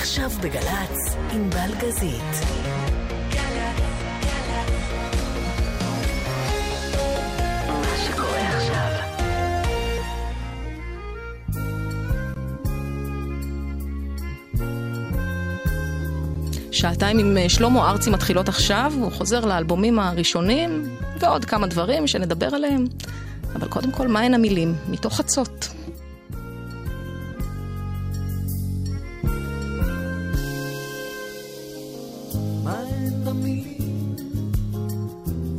עכשיו בגלץ עם בלגזית. מה שקורה עכשיו. שעתיים עם שלמה ארצי מתחילות עכשיו, הוא חוזר לאלבומים הראשונים ועוד כמה דברים שנדבר עליהם. אבל קודם כל, מהן המילים? מתוך חצות. מהן המילים,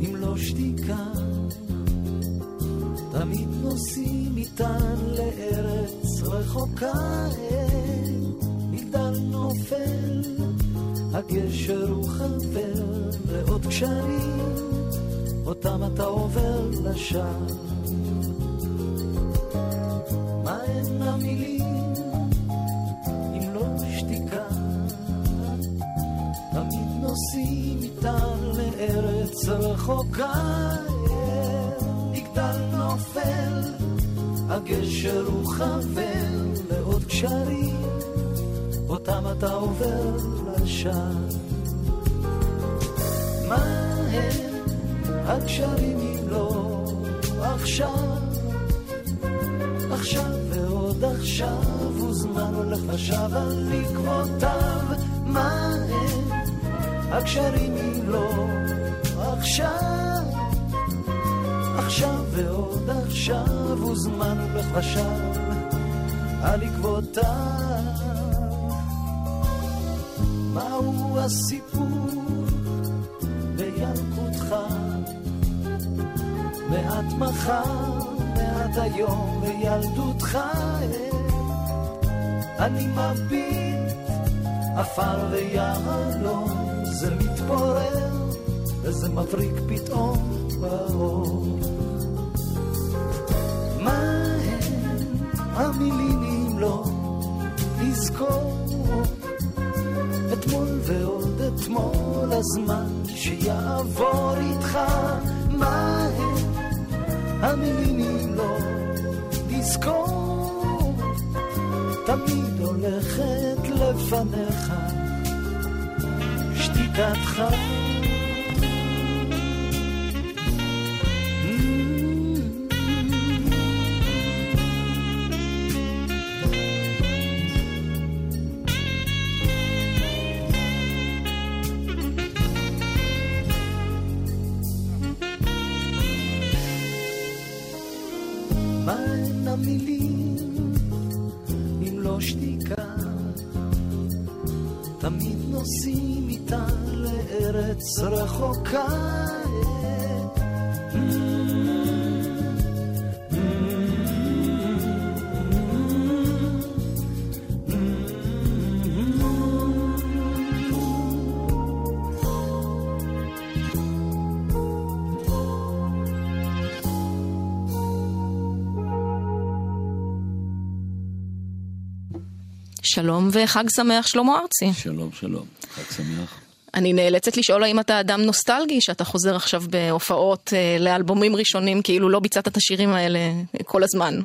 אם לא שתיקה, תמיד נוסעים איתן לארץ רחוקה, מגדל נופל, הגשר הוא חבר, ועוד קשרים, אותם אתה עובר לשם. מהן המילים, אם לא שתיקה, תמיד נוסעים איתן לארץ רחוקה, מגדל נופל, הגשר הוא חבר, ועוד קשרים, אותם אתה עובר לשם. מהן הקשרים אם לא עכשיו, עכשיו ועוד עכשיו, וזמן הולך ושב על עקבותיו. מה הם הקשרים אם לא עכשיו, עכשיו ועוד עכשיו, וזמן הולך ושב על עקבותיו. מהו הסיפור בילקותך, מעט מחר, מעט היום, בילדותך אני מביט, אפר ויעלום, זה מתפורר וזה מבריק פתאום באור. מהן המילים אם לא נזכור, אתמול ועוד אתמול, הזמן שיעבור איתך. מהן המילים אם לא נזכור, תמיד הולכת לפניך שתיקתך. שלום וחג שמח, שלמה ארצי. שלום, שלום. חג שמח. אני נאלצת לשאול האם אתה אדם נוסטלגי, שאתה חוזר עכשיו בהופעות לאלבומים ראשונים, כאילו לא ביצעת את השירים האלה כל הזמן.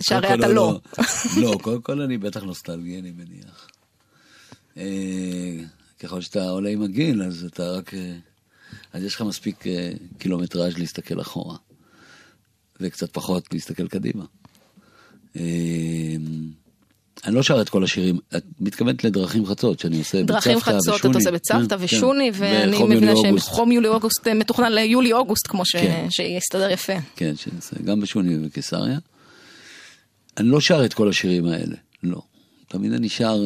שהרי אתה לא. לא, קודם כל אני בטח נוסטלגי, אני מניח. ככל שאתה עולה עם הגיל, אז אתה רק... אז יש לך מספיק קילומטראז' להסתכל אחורה. וקצת פחות להסתכל קדימה. אני לא שר את כל השירים, את מתכוונת לדרכים חצות, שאני עושה בצוותא ושוני. דרכים חצות, אתה עושה בצוותא ושוני, ואני מבינה שהם חום יולי-אוגוסט, מתוכנן ליולי-אוגוסט, כמו שיסתדר יפה. כן, גם בשוני ובקיסריה. אני לא שר את כל השירים האלה, לא. תמיד אני שר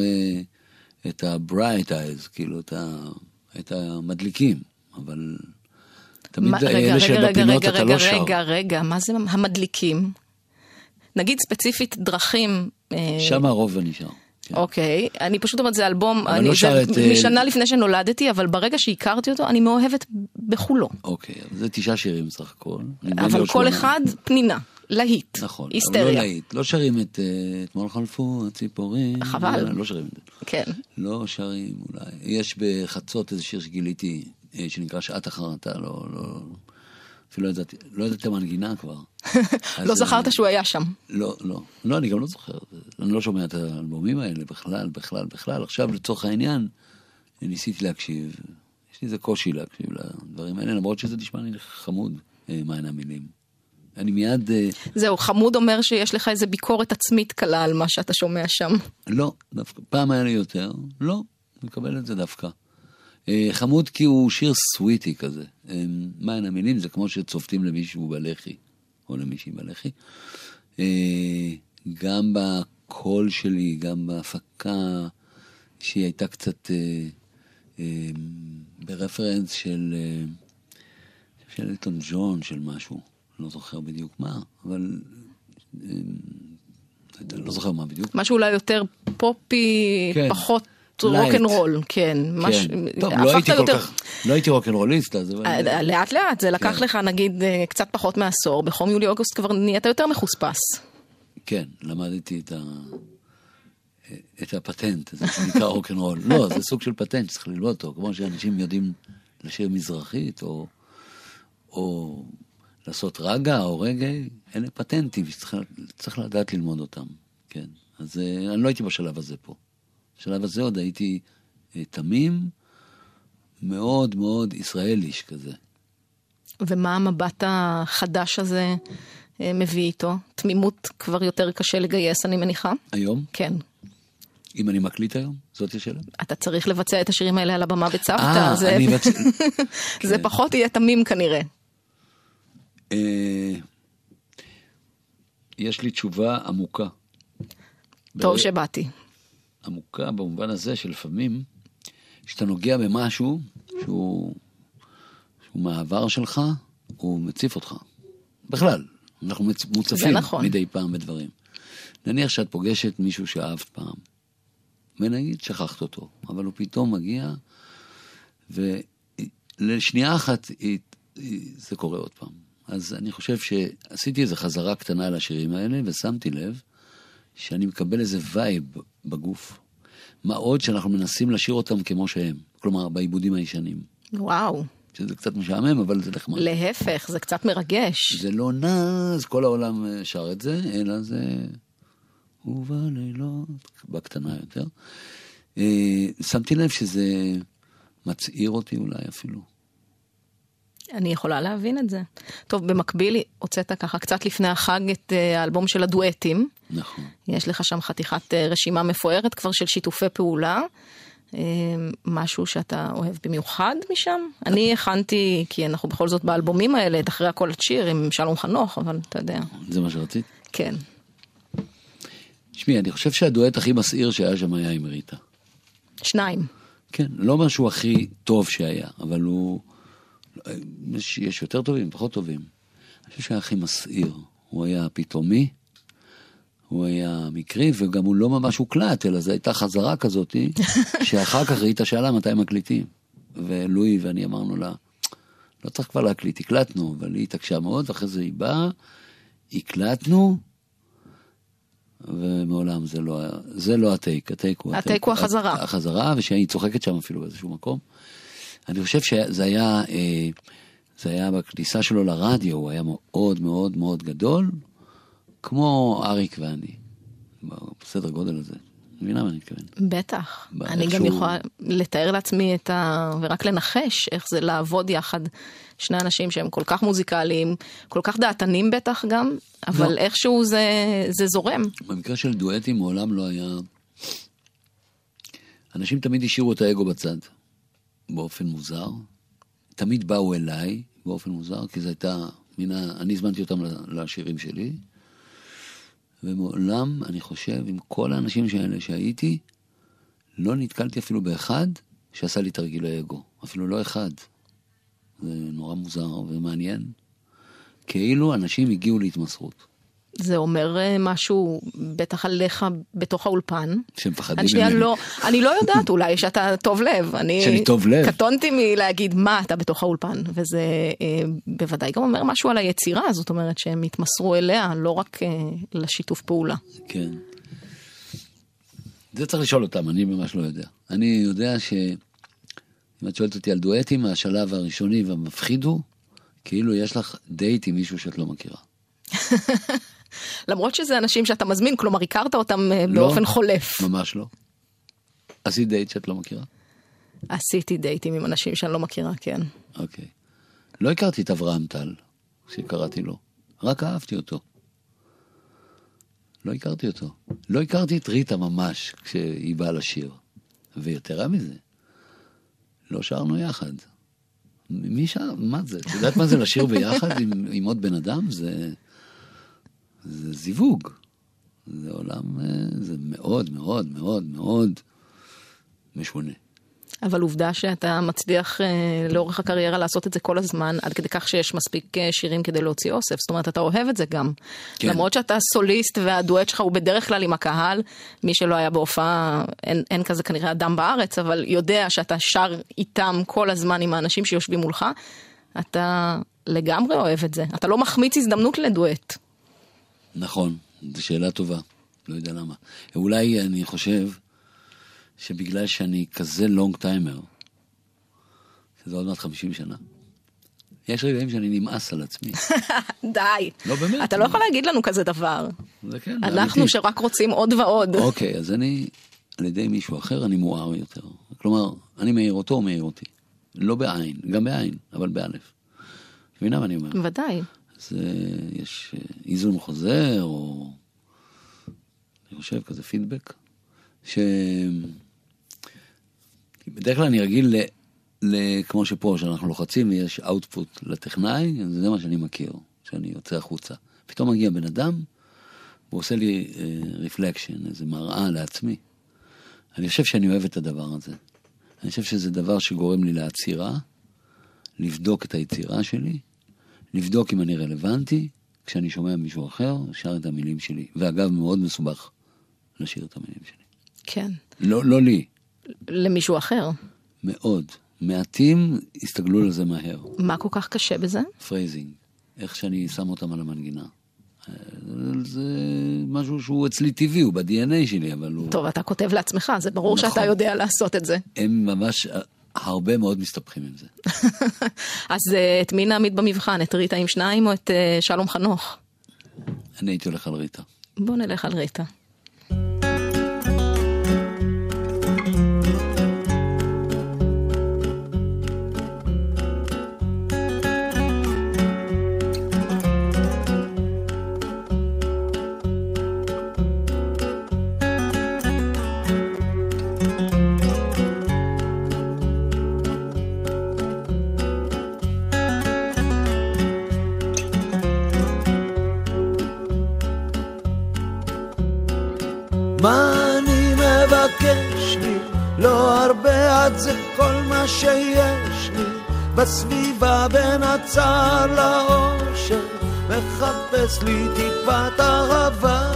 את ה-bright eyes, כאילו את המדליקים, אבל תמיד אלה שבפינות אתה לא שר. רגע, מה זה המדליקים? נגיד ספציפית דרכים... שם הרוב ונשאר. אוקיי, אני פשוט אומרת, זה אלבום, משנה לפני שנולדתי, אבל ברגע שהכרתי אותו, אני מאוהבת בחולו. אוקיי, זה 9 שירים סך הכל. אבל כל אחד פנינה, להיט, היסטריה. נכון, לא להיט, לא שרים את אתמול חלפו הציפורים. חבל. לא שרים את זה. כן. לא שרים, אולי. יש בחצות איזה שיר שגיליתי, שנקרא שעת אחר, אתה לא... אפילו לא ידעתי מנגינה כבר. לא זכרת שהוא היה שם? לא, לא. לא, אני גם לא זוכר. אני לא שומע את האלבומים האלה בכלל, בכלל, בכלל. עכשיו, לצורך העניין, ניסיתי להקשיב. יש לי איזה קושי להקשיב לדברים האלה, למרות שזה נשמע לי חמוד מעין המילים. אני מיד... זהו, חמוד אומר שיש לך איזה ביקורת עצמית קלה על מה שאתה שומע שם. לא, דווקא. פעם היה לי יותר. לא, אני מקבל את זה דווקא. חמוד כי הוא שיר סוויטי כזה. מעין המילים זה כמו שצופתים למישהו בלחי, או למישהי בלחי. גם בקול שלי, גם בהפקה, שהיא הייתה קצת ברפרנס של אלטון ג'ון, של משהו. לא זוכר בדיוק מה, אבל לא זוכר מה בדיוק. משהו אולי יותר פופי, פחות רוק'נ'רול, כן. טוב, לא הייתי רוק'נ'רוליסט. לאט לאט, זה לקח לך נגיד קצת פחות מעשור, בחום יולי-אוגוסט כבר נהיית יותר מחוספס. כן, למדתי את הפטנט, זה נקרא רוק'נ'רול. לא, זה סוג של פטנט, צריך ללמוד אותו, כמו שאנשים יודעים לשיר מזרחית, או לעשות רגע או רגעי, אלה פטנטים שצריך לדעת ללמוד אותם, כן. אז אני לא הייתי בשלב הזה פה. בשלב הזה עוד הייתי תמים, מאוד מאוד ישראליש כזה. ומה המבט החדש הזה מביא איתו? תמימות כבר יותר קשה לגייס, אני מניחה. היום? כן. אם אני מקליט היום, זאת השאלה. אתה צריך לבצע את השירים האלה על הבמה וצוותא. זה פחות יהיה תמים כנראה. יש לי תשובה עמוקה. טוב שבאתי. עמוקה במובן הזה שלפעמים שאתה נוגע במשהו שהוא מעבר שלך, הוא מציף אותך. בכלל, אנחנו מוצפים מדי פעם בדברים. נניח שאת פוגשת מישהו שאהבת פעם, ונגיד שכחת אותו, אבל הוא פתאום מגיע, ולשנייה אחת זה קורה עוד פעם. אז אני חושב שעשיתי איזו חזרה קטנה על השירים האלה, ושמתי לב שאני מקבל איזה וייב בגוף. מה עוד שאנחנו מנסים לשיר אותם כמו שהם. כלומר, בעיבודים הישנים. וואו. שזה קצת משעמם, אבל זה נחמד. להפך, זה קצת מרגש. זה לא נז, כל העולם שר את זה, אלא זה... ובלילות, בקטנה יותר. שמתי לב שזה מצעיר אותי אולי אפילו. אני יכולה להבין את זה. טוב, במקביל, הוצאת ככה קצת לפני החג את האלבום של הדואטים. נכון. יש לך שם חתיכת רשימה מפוארת כבר של שיתופי פעולה. משהו שאתה אוהב במיוחד משם. אני הכנתי, כי אנחנו בכל זאת באלבומים האלה, את אחרי הכל את שיר עם שלום חנוך, אבל אתה יודע. זה מה שרצית? כן. שמי, אני חושב שהדואט הכי מסעיר שהיה שם היה עם ריטה. שניים. כן, לא משהו הכי טוב שהיה, אבל הוא... יש יותר טובים, פחות טובים. אני חושב שהיה הכי מסעיר. הוא היה פתאומי, הוא היה מקרי, וגם הוא לא ממש הוקלט, אלא זו הייתה חזרה כזאת, שאחר כך ראית שאלה מתי מקליטים. ולואי ואני אמרנו לה, לא צריך כבר להקליט, הקלטנו, אבל היא התעקשה מאוד, אחרי זה היא באה, הקלטנו, ומעולם זה לא הטייק. הטייק הוא החזרה. החזרה, ושהיא צוחקת שם אפילו באיזשהו מקום. אני חושב שזה היה בכניסה שלו לרדיו, הוא היה מאוד מאוד מאוד גדול, כמו אריק ואני, בסדר גודל הזה. מבינה מה אני מתכוון? בטח. אני גם יכולה לתאר לעצמי ורק לנחש איך זה לעבוד יחד שני אנשים שהם כל כך מוזיקליים, כל כך דעתנים בטח גם, אבל איכשהו זה זורם. במקרה של דואטים, מעולם לא היה... אנשים תמיד השאירו את האגו בצד. באופן מוזר, תמיד באו אליי באופן מוזר, כי זה הייתה, אני הזמנתי אותם לשירים שלי, ומעולם, אני חושב, עם כל האנשים האלה שהייתי, לא נתקלתי אפילו באחד שעשה לי תרגיל האגו, אפילו לא אחד. זה נורא מוזר ומעניין. כאילו אנשים הגיעו להתמסרות. זה אומר משהו בטח עליך בתוך האולפן. שמפחדים ממני. אני לא יודעת, אולי שאתה טוב לב. שאני טוב לב. קטונתי מלהגיד מה אתה בתוך האולפן, וזה בוודאי גם אומר משהו על היצירה, זאת אומרת שהם התמסרו אליה, לא רק לשיתוף פעולה. כן. זה צריך לשאול אותם, אני ממש לא יודע. אני יודע אם את שואלת אותי על דואטים, השלב הראשוני והמפחיד הוא, כאילו יש לך דייט עם מישהו שאת לא מכירה. למרות שזה אנשים שאתה מזמין, כלומר הכרת אותם באופן חולף. ממש לא. עשית דייט שאת לא מכירה? עשיתי דייטים עם אנשים שאני לא מכירה, כן. אוקיי. לא הכרתי את אברהם טל, שקראתי לו. רק אהבתי אותו. לא הכרתי אותו. לא הכרתי את ריטה ממש כשהיא באה לשיר. ויתרה מזה. לא שרנו יחד. מי שר? מה זה? את יודעת מה זה לשיר ביחד עם עוד בן אדם? זה זיווג. זה עולם, זה מאוד מאוד מאוד מאוד משונה. אבל עובדה שאתה מצליח לאורך הקריירה לעשות את זה כל הזמן, עד כדי כך שיש מספיק שירים כדי להוציא אוסף. זאת אומרת, אתה אוהב את זה גם. כן. למרות שאתה סוליסט והדואט שלך הוא בדרך כלל עם הקהל, מי שלא היה בהופעה, אין כזה כנראה אדם בארץ, אבל יודע שאתה שר איתם כל הזמן עם האנשים שיושבים מולך, אתה לגמרי אוהב את זה. אתה לא מחמיץ הזדמנות לדואט. נכון, זו שאלה טובה. לא יודע למה. אולי אני חושב שבגלל שאני כזה לונג טיימר, שזה עוד מעט 50 שנה, יש רגעים שאני נמאס על עצמי. די. לא באמת. אתה לא יכול להגיד לנו כזה דבר. זה כן. אנחנו שרק רוצים עוד ועוד. אוקיי, אז אני, על ידי מישהו אחר, אני מואר יותר. כלומר, אני מאיר אותו או מאיר אותי. לא בעין, גם בעין, אבל באלף. תבינה מה אני אומר? ודאי. אז יש איזון חוזר, או אני חושב כזה פידבק, בדרך כלל אני רגיל כמו שפה שאנחנו לוחצים ויש אאוטפוט לטכנאי, זה מה שאני מכיר, שאני יוצא החוצה. פתאום מגיע בן אדם והוא עושה לי רפלקשן, איזה מראה לעצמי. אני חושב שאני אוהב את הדבר הזה. אני חושב שזה דבר שגורם לי לעצירה, לבדוק את היצירה שלי, לבדוק אם אני רלוונטי, כשאני שומע מישהו אחר שר את המילים שלי. ואגב, מאוד מסובך לשיר את המילים שלי. כן. לא לי. למישהו אחר. מאוד. מעטים הסתגלו לזה מהר. מה כל כך קשה בזה? פרייזינג. איך שאני שם אותם על המנגינה. זה משהו שהוא אצלי טבעי, הוא ב-DNA שלי, אבל הוא... טוב, אתה כותב לעצמך, זה ברור נכון. שאתה יודע לעשות את זה. הם ממש... הרבה מאוד מסתפחים עם זה. אז את מי נעמיד במבחן? את ריטה עם שניים או את שלום חנוך? אני הייתי הולך על ריטה. בוא נלך על ריטה. זה כל מה שיש לי בסביבה בין הצער לאושר מחפש לי טיפת הרבה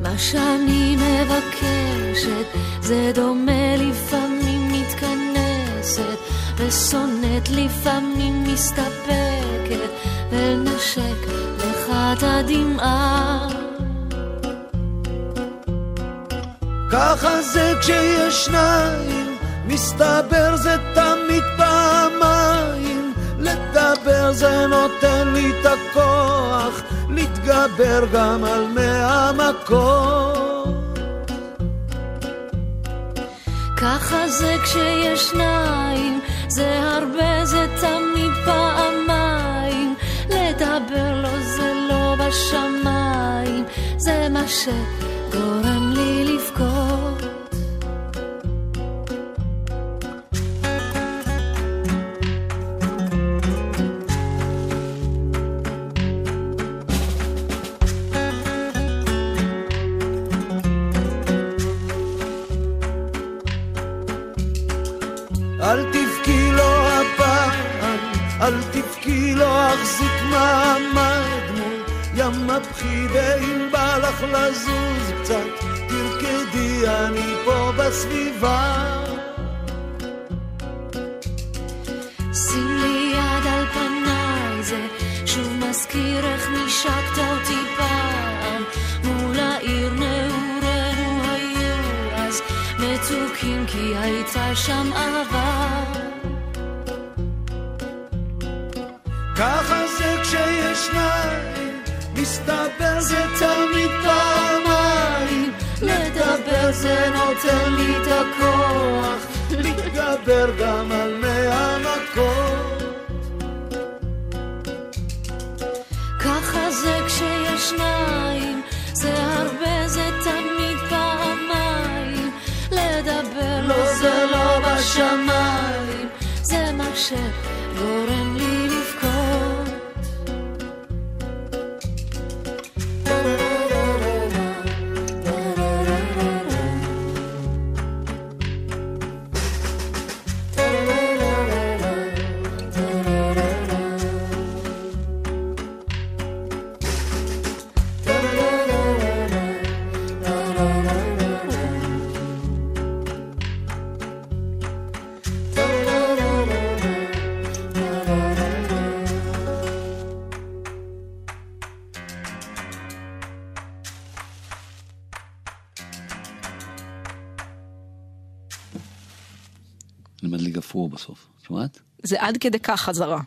מה שאני מבקשת זה דומה לפעמים מתכנסת ושונאת לפעמים מסתפקת ולנשק לך את הדמעה ככה זה כשיש שניים מסתבר זה תמיד פעמיים לדבר זה נותן לי את הכוח להתגבר גם על 100 מכות ככה זה כשיש שניים זה הרבה זה תמיד פעמיים לדבר לו זה לא בשמיים זה מה ש... גורם לי לבכות אל תבכי לו הפעם אל תבכי לו החזיק מעמד מול ים הפחיד אם בא לך לזוז קצת תרקדי אני פה בסביבה שים לי יד על פניי זה שוב מזכיר איך נשקת אותי פעם מול העיר נעורנו היו אז מתוקים כי הייתה שם אהבה ככה זה כשישניים, מסתבר זה תמיד פעמיים, לדבר זה נותן לי את הכוח, להתגבר גם על מאה מכות. ככה זה כשישניים, זה הרבה זה תמיד פעמיים, לדבר לא זה לא בשמיים, זה מה שגורם לי לבכות. בסוף, שומעת? זה עד כדי כך חזרה.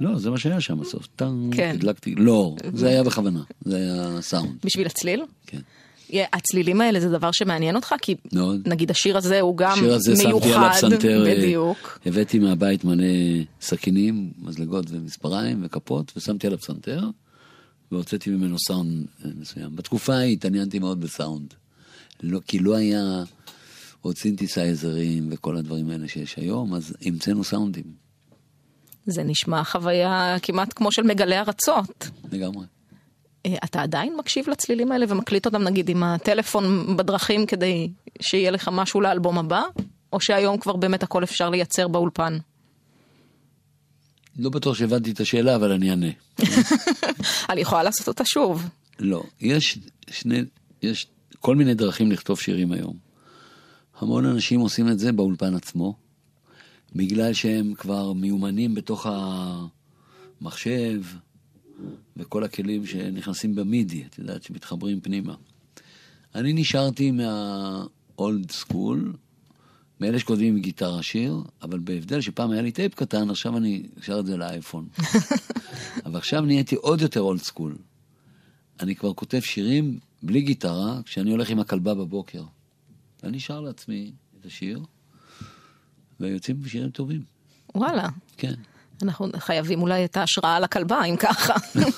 לא, זה מה שהיה שם בסוף. תדלקתי, לא, זה היה בכוונה, זה היה סאונד. בשביל הצליל? כן. הצלילים האלה זה דבר שמעניין אותך, כי נגיד השיר הזה הוא גם מיוחד. השיר הזה שמתי עליו סנטר, הבאתי מהבית מלא סכינים, מזלגות ומספריים וכפות, ושמתי עליו סנטר, והוצאתי ממנו סאונד מסוים. בתקופה התעניינתי מאוד בסאונד, כי לא היה... עוד סינתסייזרים וכל הדברים האלה שיש היום, אז המצאנו סאונדים. זה נשמע חוויה כמעט כמו של מגלי ארצות. לגמרי. אתה עדיין מקשיב לצלילים האלה ומקליט אותם נגיד עם הטלפון בדרכים כדי שיהיה לך משהו לאלבום הבא? או שהיום כבר באמת הכל אפשר לייצר באולפן? לא בטוח שהבנתי את השאלה, אבל אני אענה. אני יכולה לעשות אותה שוב. לא, יש כל מיני דרכים לכתוב שירים היום. המון אנשים עושים את זה באולפן עצמו, בגלל שהם כבר מיומנים בתוך המחשב, וכל הכלים שנכנסים במידי, את יודעת, שמתחברים פנימה. אני נשארתי מהאולד סקול, מאלה שכותבים גיטרה שיר, אבל בהבדל שפעם היה לי טייפ קטן, עכשיו אני אשאר את זה לאייפון. אבל עכשיו נהייתי עוד יותר אולד סקול. אני כבר כותב שירים בלי גיטרה, כשאני הולך עם הכלבה בבוקר. אני שר לעצמי את השיר, ויוצאים בשירים טובים. וואלה. כן. אנחנו חייבים אולי את ההשראה לכלבה, אם ככה,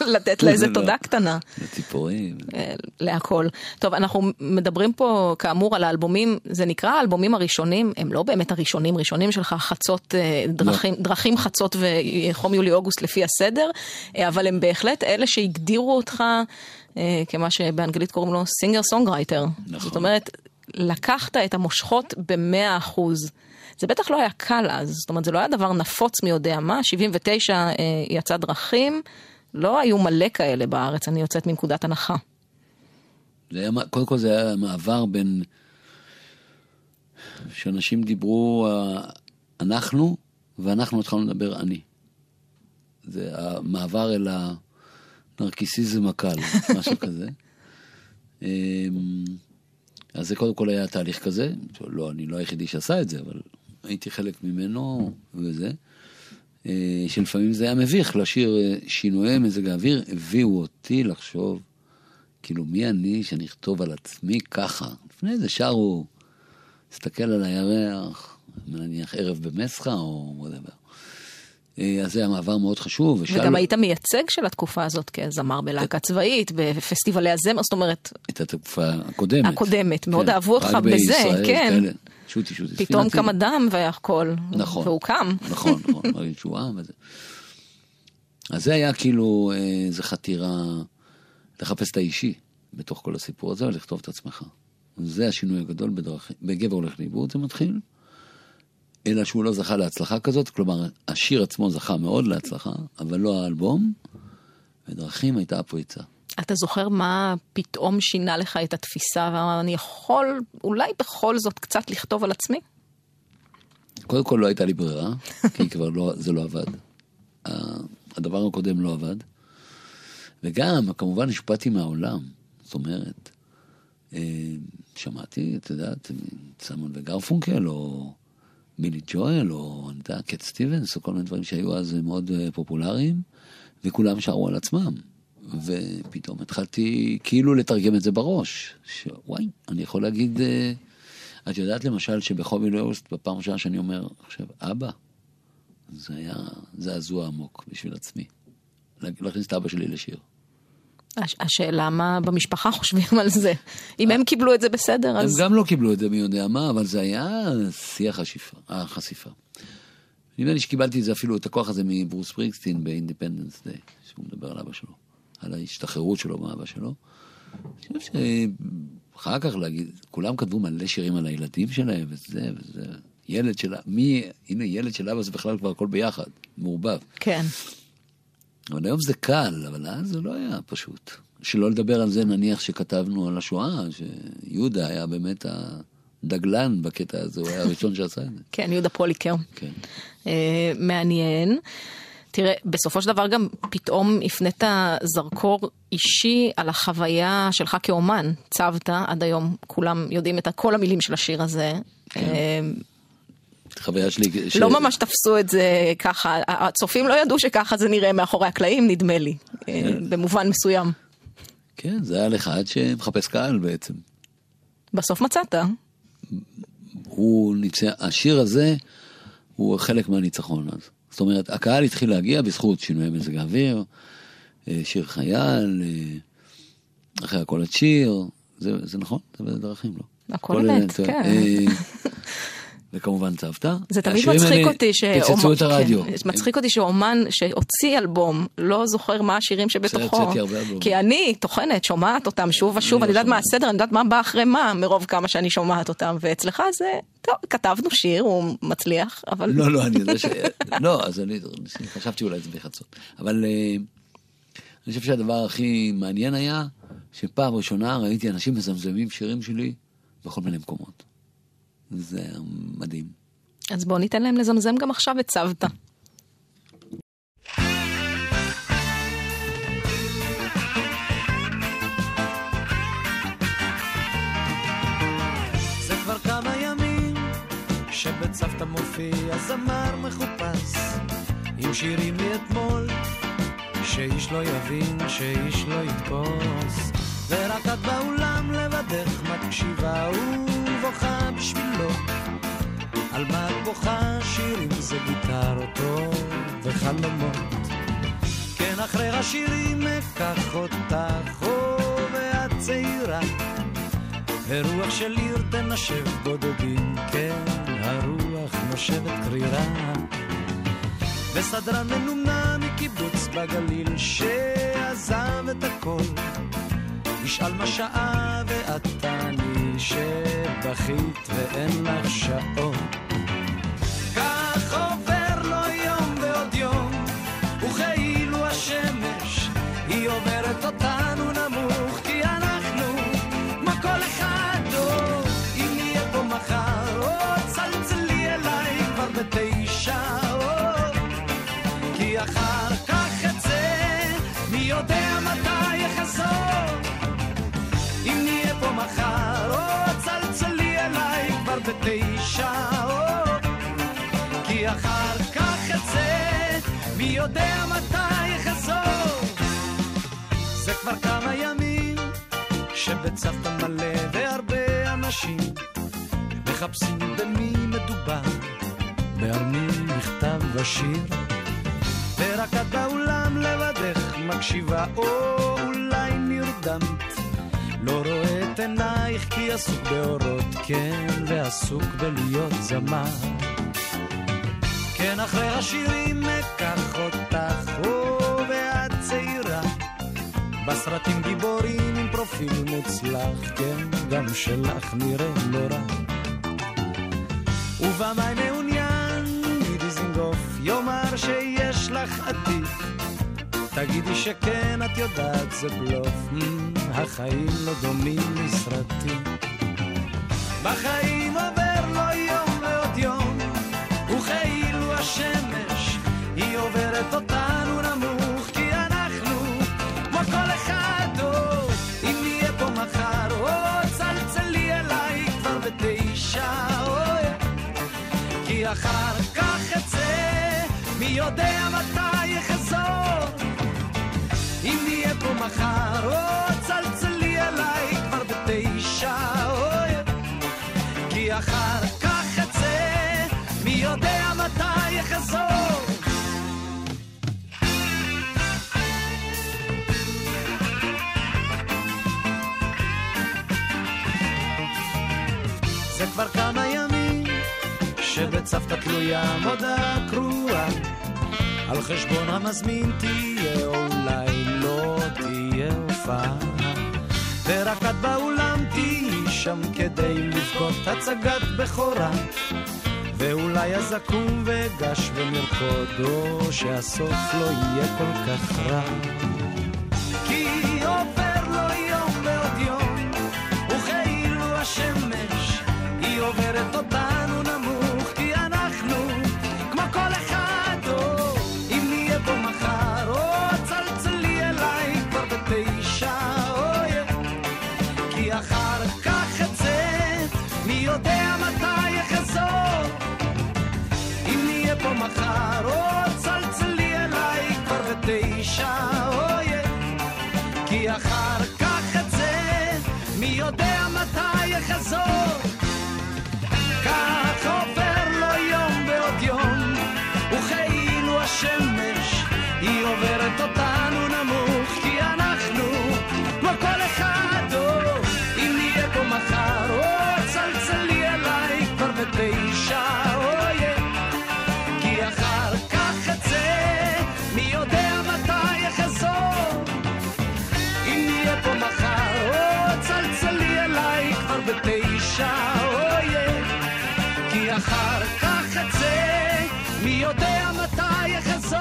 לתת לה איזה תודה קטנה. לציפורים. להכל. טוב, אנחנו מדברים פה, כאמור, על האלבומים, זה נקרא האלבומים הראשונים, הם לא באמת הראשונים שלך, חצות, דרכים חצות וחום יולי-אוגוסט לפי הסדר, אבל הם בהחלט אלה שהגדירו אותך, כמה שבאנגלית קוראים לו סינגר-סונגרייטר. נכון. זאת אומרת... לקחת את המושכות ב100%. זה בטח לא היה קל אז, זאת אומרת, זה לא היה דבר נפוץ מי יודע מה, 79 יצא דרכים, לא היו מלא כאלה בארץ, אני יוצאת מנקודת הנחה. קודם כל זה היה מעבר בין, שאנשים דיברו אנחנו, ואנחנו התחלנו לדבר אני. זה המעבר אל הנרקיסיזם הקל, משהו כזה. אז זה קודם כל היה תהליך כזה, לא, אני לא היחידי שעשה את זה, אבל הייתי חלק ממנו וזה, שלפעמים זה היה מביך לשיר שינויי מזג האוויר, הביאו אותי לחשוב, כאילו מי אני שאני אכתוב על עצמי ככה? לפני זה שרו, הסתכל על הירח, נניח ערב במסחה או whatever. אז זה היה מעבר מאוד חשוב. וגם היית מייצג של התקופה הזאת כזמר בלהקה צבאית, בפסטיבלי הזמר, זאת אומרת... את התקופה הקודמת. הקודמת, מאוד אהבו אותך בזה, כן. שוטי. פתאום קם אדם והכל, והוא קם. נכון, תשועה וזה. אז זה היה כאילו איזו חתירה לחפש את האישי בתוך כל הסיפור הזה, ולכתוב את עצמך. זה השינוי הגדול בגבר הולך לאיבוד, זה מתחיל. אלא שהוא לא זכה להצלחה כזאת, כלומר, השיר עצמו זכה מאוד להצלחה, אבל לא האלבום, ודרכים הייתה הפריצה. אתה זוכר מה פתאום שינה לך את התפיסה, ואני יכול, אולי בכל זאת, קצת לכתוב על עצמי? קודם כל לא הייתה לי ברירה, כי כבר לא, זה לא עבד. הדבר הקודם לא עבד. וגם, כמובן, השפעתי מהעולם. זאת אומרת, שמעתי, אתה יודעת, סמון וגרפונקל, או... מילי ג'ואל או קט סטיבנס או כל מיני דברים שהיו אז מאוד פופולריים, וכולם שרו על עצמם. ופתאום התחלתי כאילו לתרגם את זה בראש. וואי, אני יכול להגיד, את יודעת למשל שבחום יולי-אוגוסט, בפעם השעה שאני אומר, עכשיו, אבא, זה היה זעזוע עמוק בשביל עצמי. להכניס את אבא שלי לשיר. השאלה מה במשפחה חושבים על זה? אם הם קיבלו את זה בסדר, אז... הם גם לא קיבלו את זה מי יודע מה, אבל זה היה שיא החשיפה. אני מבין שקיבלתי את זה אפילו, את הכוח הזה מברוס פרינגסטין באינדיפנדנס דיי, שהוא מדבר על אבא שלו, על ההשתחררות שלו מאבא שלו. אני חושב שאחר כך להגיד, כולם כתבו מלא שירים על הילדים שלהם, וזה וזה. ילד של... הנה ילד של אבא זה בכלל כבר הכל ביחד, מעורבב. כן. אבל היום זה קל, אבל אז זה לא היה פשוט. שלא לדבר על זה, נניח שכתבנו על השואה, שיהודה היה באמת הדגלן בקטע הזה, הוא היה הראשון שעשה את זה. כן, יהודה פוליקר. כן. מעניין. תראה, בסופו של דבר גם פתאום הפנית זרקור אישי על החוויה שלך כאומן. צבת עד היום, כולם יודעים את כל המילים של השיר הזה. כן. חוויה שלי... לא ממש תפסו את זה ככה, הצופים לא ידעו שככה זה נראה מאחורי הקלעים, נדמה לי, במובן מסוים. כן, זה היה לך עד שמחפש קהל בעצם. בסוף מצאת. השיר הזה הוא חלק מהניצחון אז. זאת אומרת, הקהל התחיל להגיע בזכות שינוי מזג האוויר, שיר חייל, אחרי הכל השיר, זה נכון? זה בדרכים, לא? הכל באמת, כן. וכמובן צבתא. זה תמיד מצחיק אותי פוצצו את הרדיו. מצחיק אותי שאומן שהוציא אלבום, לא זוכר מה השירים שבתוכו. כי אני טוחנת, שומעת אותם שוב ושוב, אני יודעת מה הסדר, אני יודעת מה בא אחרי מה, מרוב כמה שאני שומעת אותם, ואצלך זה, טוב, כתבנו שיר, הוא מצליח, אבל... לא, אני יודע ש... לא, אז אני חשבתי אולי את זה בחצות. אבל אני חושב שהדבר הכי מעניין היה, שפעם ראשונה ראיתי אנשים מזמזמים שירים שלי בכל מיני מקומות. זה מדהים. אז בואו ניתן להם לזמזם גם עכשיו את סבתא. זה כבר כמה ימים שבצבתא מופיע זמר מחופש עם שירים מאתמול שאיש לא יבין, שאיש לא יתפוס, ורק את באולם לבדך מקשיבה ובוכה בשבילו. על מה את בוכה? שירים זה גיטרות וחלומות. כן, אחרי השירים אקח אותך ואת צעירה, ורוח של עיר תנשב בודדים, כן, הרוח נושבת קרירה. וסדרן מנומנה מקיבוץ בגליל שעזב את הכל, ישאל מה שעה ואת תעני שבכית ואין לך שעות. כך עובר לו יום ועוד יום, וכאילו השמש היא עוברת אותנו נמוך, כי אנחנו כמו כל אחד. או אם נהיה פה מחר, או צלצלי אליי כבר בתשע, כי אחר כך את זה מי יודע מתי יחזור. מחר, או צלצלי אליי כבר בתשע, כי אחר כך את זה מי יודע מתי יחזור. זה כבר כמה ימים שבצבתא מלא והרבה אנשים מחפשים במי מדובר, בעל מי נכתב בשיר, ורק את באולם לבדך מקשיבה, או אולי נרדמת, לא רואה את עינייך כי עסוק באורות, כן, ועסוק בלהיות זמר. כן, אחרי השירים אקח אותך ואת צעירה, בסרטים גיבורים עם פרופיל מוצלח, כן, גם שלך נראה לא רע. ובמאי מעוניין מדיזנגוף יאמר שיש לך עתיד, תגידי שכן, את יודעת זה בלוף, החיים לא דומים לסרטים. בחיים עובר לו יום ועוד יום, וכאילו השמש היא עוברת אותנו נמוך, כי אנחנו כמו כל אחד. או אם נהיה פה מחר, או צלצלי אליי כבר בתשע, כי כי אחר כך את זה מי יודע מתי יחזור. אם נהיה פה מחר או צלצלי עליי כבר ב9 כי אחר כך את זה מי יודע מתי יחזור. זה כבר כמה ימים שבצוותא תלויה מודעה קרועה על חשבון המזמין תהיה אולי לא תהיה הופעה ורק את באולם תהי שם כדי לבכות הצגת בכורה ואולי הזקום וגש ומרקודו שהסוף לא יהיה כל כך רע כי עובר לו יום ועוד יום וכאילו השמש היא עוברת אותנו נמוך כי אנחנו כמו כל אחד או אם נהיה פה מחר או צלצלי אליי כבר ב9 כי אחר כך את זה מי יודע מתי יחזור. אם נהיה פה מחר או צלצלי אליי כבר ב9 כי אחר כך את זה מי יודע מתי יחזור. כך עובר לו יום ועוד יום וכאילו השמש היא עוברת אותנו נמוך כי אנחנו כמו כל אחד או אם נהיה פה מחר או צלצלי אליי כבר ב9 כי אחר כך את זה מי יודע מתי יחזור. אם נהיה פה מחר או צלצלי אליי כבר ב9 אחר כך את זה מי יודע מתי יחזור.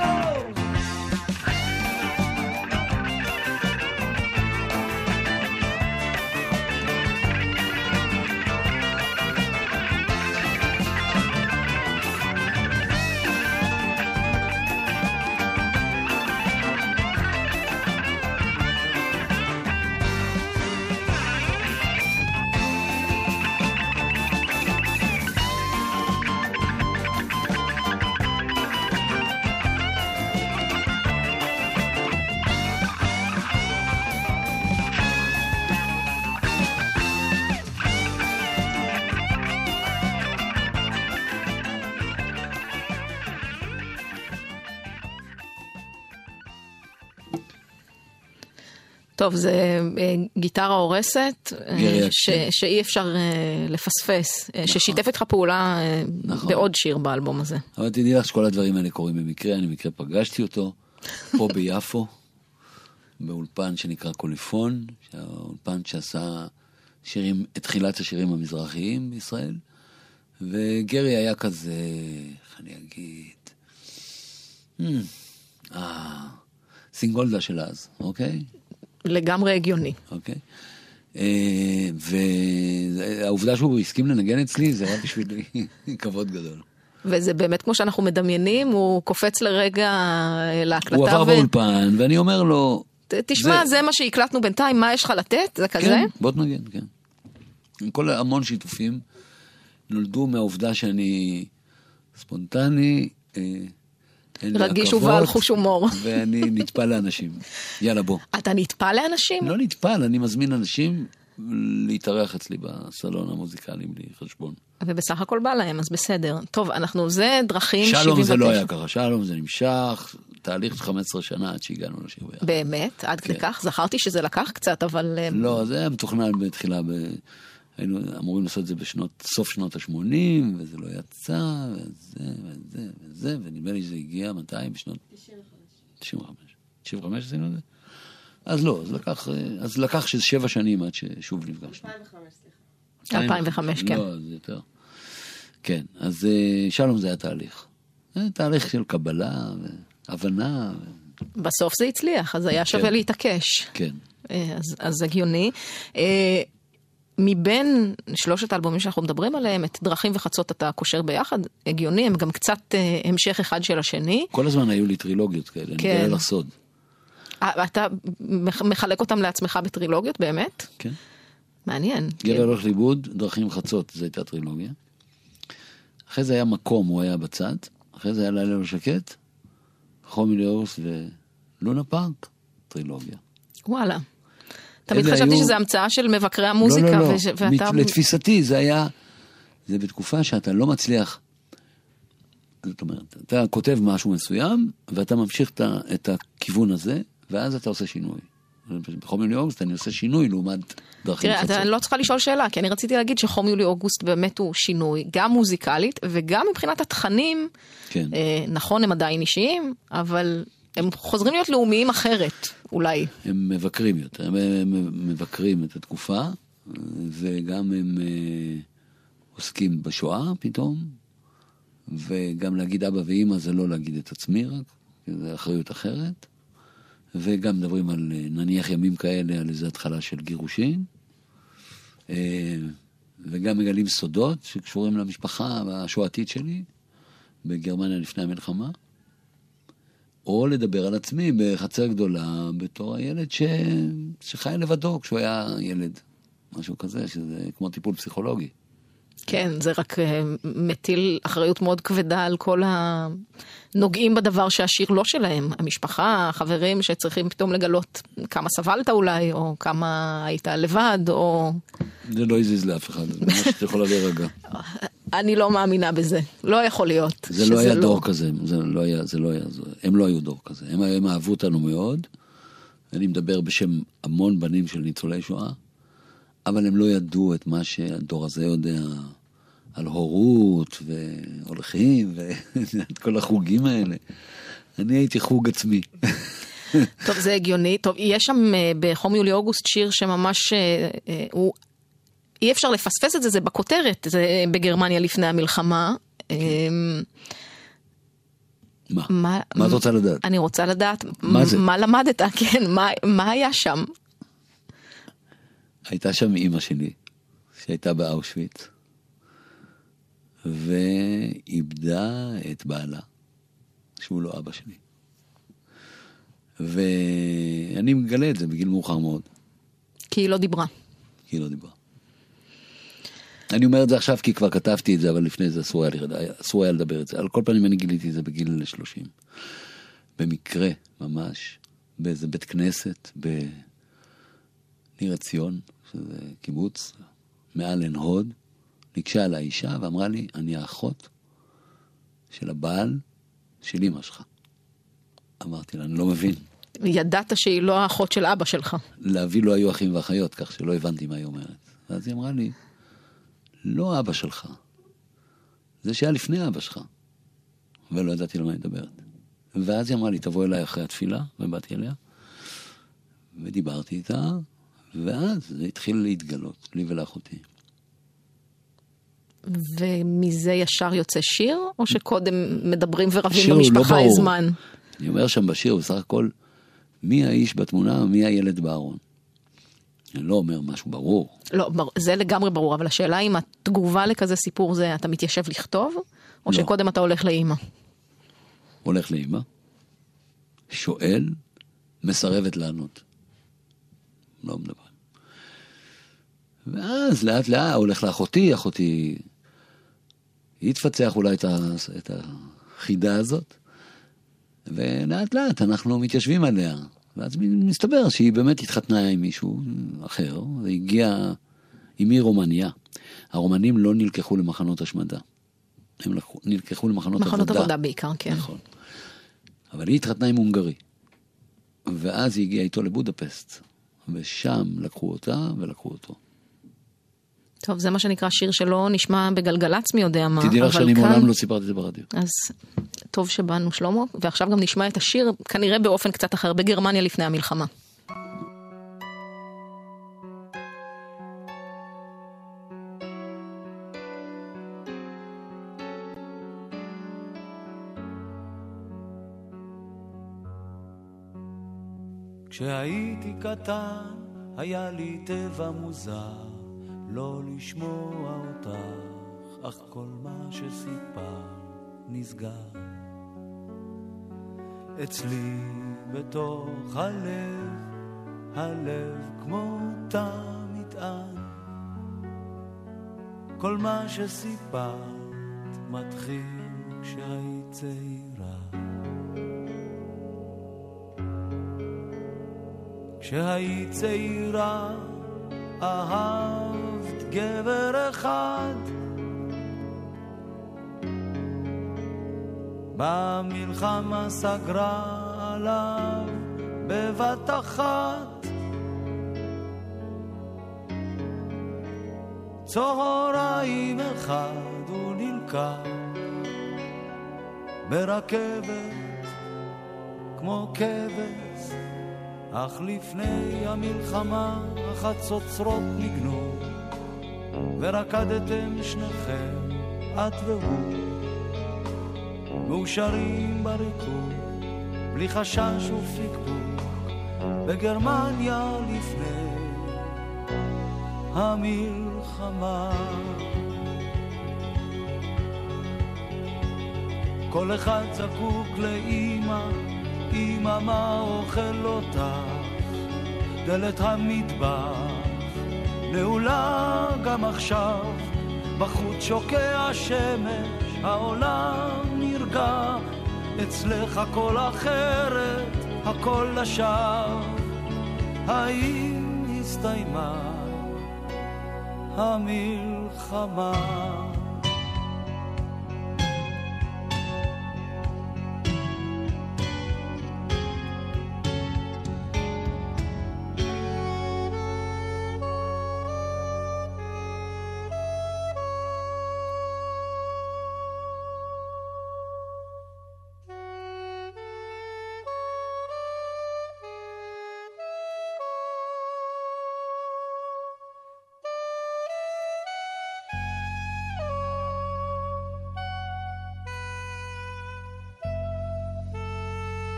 טוב, זה גיטרה הורסת שאי אפשר לפספס, ששיתף איתך פעולה בעוד שיר באלבום הזה. אבל תדעי לך שכל הדברים האלה קורים במקרה, אני במקרה פגשתי אותו פה ביפו, באולפן שנקרא קוליפון, האולפן שעשה שירים, את תחילת השירים המזרחיים בישראל, וגרי היה כזה, איך אני אגיד, סינגולדה של אז, אוקיי? לגמרי הגיוני. אוקיי. והעובדה שהוא הסכים לנגן אצלי, זה רק בשבילי כבוד גדול. וזה באמת כמו שאנחנו מדמיינים, הוא קופץ לרגע להקלטה. הוא עבר באולפן, ואני אומר לו... תשמע, זה מה שהקלטנו בינתיים, מה יש לך לתת? זה כזה? כן, בוא תנגן, כן. כל המון שיתופים נולדו מהעובדה שאני ספונטני... רגיש ובעל חוש הומור. ואני נטפל לאנשים. יאללה בוא. אתה נטפל לאנשים? לא נטפל, אני מזמין אנשים להתארח אצלי בסלון המוזיקלי בלי חשבון. ובסך הכל בא להם, אז בסדר. טוב, אנחנו זה דרכים... שלום זה לא היה ככה, שלום זה נמשך, תהליך 15 שנה עד שהגענו לשיר ביחד. באמת? עד כדי כך? זכרתי שזה לקח קצת, אבל... לא, זה היה מתוכנן בתחילה, היינו אמורים לעשות את זה בסוף שנות ה-80, וזה לא יצא, וזה, וזה, וזה, ונדמה לי שזה הגיע 200 בשנות... 95. 95 עשינו את זה? אז לא, אז לקח שזה 7 שנים עד ששוב נפגשנו. 2005, סליחה. 2005, כן. לא, זה יותר. כן, אז שלום זה היה תהליך. זה תהליך של קבלה, והבנה. בסוף זה הצליח, אז היה שווה להתעקש. כן. אז הגיוני. מבין 3 אלבומים שאנחנו מדברים עליהם, את דרכים וחצות אתה קושר ביחד, הגיוני, הם גם קצת המשך אחד של השני. כל הזמן היו לי טרילוגיות כאלה, אני גאה לך סוד. אתה מחלק אותם לעצמך בטרילוגיות, באמת? כן. מעניין. גאה הולך ליבוד, דרכים וחצות, זו הייתה טרילוגיה. אחרי זה היה מקום, הוא היה בצד, אחרי זה היה לילה לא שקט, חום יולי-אוגוסט ולונה פארק, טרילוגיה. וואלה. תמיד חשבתי היו... שזו המצאה של מבקרי המוזיקה. לא, לא, לא. ואתה... לתפיסתי זה היה, זה בתקופה שאתה לא מצליח, זאת אומרת, אתה כותב משהו מסוים, ואתה ממשיך את הכיוון הזה, ואז אתה עושה שינוי. בחום יולי-אוגוסט אני עושה שינוי לעומת דרכים חצות. תראה, אני לא צריכה לשאול שאלה, כי אני רציתי להגיד שחום יולי-אוגוסט באמת הוא שינוי, גם מוזיקלית, וגם מבחינת התכנים, כן. נכון, הם עדיין אישיים, אבל... הם חוזרים להיות לאומיים אחרת, אולי. הם מבקרים יותר, הם מבקרים את התקופה, וגם הם עוסקים בשואה פתאום, וגם להגיד אבא ואמא זה לא להגיד את עצמי רק, זה אחריות אחרת, וגם מדברים על נניח ימים כאלה, על איזו התחלה של גירושים, וגם מגלים סודות שקשורים למשפחה השואתית שלי, בגרמניה לפני המלחמה, או לדבר על עצמי בחצר גדולה, בתור הילד שחי לבדו, כשהוא היה ילד. משהו כזה, שזה כמו טיפול פסיכולוגי. כן, זה רק מטיל אחריות מאוד כבדה על כל הנוגעים בדבר שהשיר לא שלהם. המשפחה, החברים שצריכים פתאום לגלות כמה סבלת אולי, או כמה היית לבד, או... זה לא יזיז לאף אחד, זה ממש שאתה יכולה להירגע. אני לא מאמינה בזה, לא יכול להיות. זה לא היה דור כזה, הם לא היו דור כזה, הם אהבו אותנו מאוד, אני מדבר בשם המון בנים של ניצולי שואה, אבל הם לא ידעו את מה שהדור הזה יודע על הורות והולכים ואת כל החוגים האלה. אני הייתי חוג עצמי. טוב, זה הגיוני. טוב, יש שם בחום יולי-אוגוסט שיר שממש הוא... אי אפשר לפספס את זה, זה בכותרת, זה בגרמניה לפני המלחמה. מה? מה את רוצה לדעת? אני רוצה לדעת. מה זה? מה למדת? כן, מה היה שם? הייתה שם אימא שלי, שהייתה באושוויץ, ואיבדה את בעלה, שהוא לא אבא שלי. ואני מגלה את זה בגיל מאוחר מאוד. כי היא לא דיברה. כי היא לא דיברה. אני אומר את זה עכשיו כי כבר כתבתי את זה, אבל לפני זה אסור היה לדבר את זה. על כל פנים אני גיליתי את זה בגיל 30. במקרה, ממש, באיזה בית כנסת, בניר ציון, שזה קיבוץ, מעל עין הוד, ניגשה אליי אישה ואמרה לי, אני האחות של הבעל של אמא שלך. אמרתי לה, אני לא מבין. ידעת שהיא לא האחות של אבא שלך. להביא לא היו אחים ואחיות, כך שלא הבנתי מה היא אומרת. ואז היא אמרה לי, לא אבא שלך, זה שהיה לפני אבא שלך, ולא ידעתי למה אני מדברת. ואז היא אמרה לי, תבוא אליי אחרי התפילה, ובאתי אליה, ודיברתי איתה, ואז זה התחיל להתגלות, לי ולאחותי. ומזה ישר יוצא שיר, או שקודם מדברים ורבים במשפחה לא הזמן? אני אומר שם בשיר, בסך הכל, מי האיש בתמונה ומי הילד בארון? אני לא אומר משהו ברור. לא, זה לגמרי ברור, אבל השאלה אם התגובה לכזה סיפור זה, אתה מתיישב לכתוב, או לא. שקודם אתה הולך לאמא? הולך לאמא, שואל, מסרבת לענות. לא מדבר. ואז לאט לאט הולך לאחותי, אחותי, היא תפצח אולי את החידה הזאת, ולאט לאט אנחנו מתיישבים עליה. ואז מסתבר שהיא באמת התחתנה עם מישהו אחר, והגיעה עם רומניה. הרומנים לא נלקחו למחנות השמדה. הם נלקחו למחנות עבודה. מחנות עבודה בעיקר, כן. נכון. אבל היא התחתנה עם הונגרי. ואז היא הגיעה איתו לבודפסט. ושם לקחו אותה ולקחו אותו. טוב, זה מה שנקרא שיר שלא נשמע בגלגלצ, מי יודע מה. תדעי לך שאני מעולם לא סיפרתי את זה ברדיו. אז טוב שבאנו, שלמה, ועכשיו גם נשמע את השיר, כנראה באופן קצת אחר, בגרמניה לפני המלחמה. כשהייתי קטן, היה לי טבע מוזר, לא לשמוע אותך, אך כל מה שסיפר נסגר אצלי בתוך הלב, הלב כמו תא מטען. כל מה שסיפרת מתחיל כשהיית צעירה, כשהיית צעירה אהבת גבר אחד, במלחמה סגרה עליו בבת אחת, צהריים אחד הוא נלקח ברכבת כמו כבש, אך לפני המלחמה החצוצרות נגנו ורקדתם שניכם, את והוא, מאושרים בריקוד בלי חשש ופקפוק, בגרמניה לפני המלחמה. כל אחד זקוק לאמא, אמא מה אוכל אותך, דלת המטבח נעולה גם עכשיו, בחוץ שוקע השמש, העולם נרגע, אצלך הכל אחרת, הכל לשווא. האם הסתיימה המלחמה?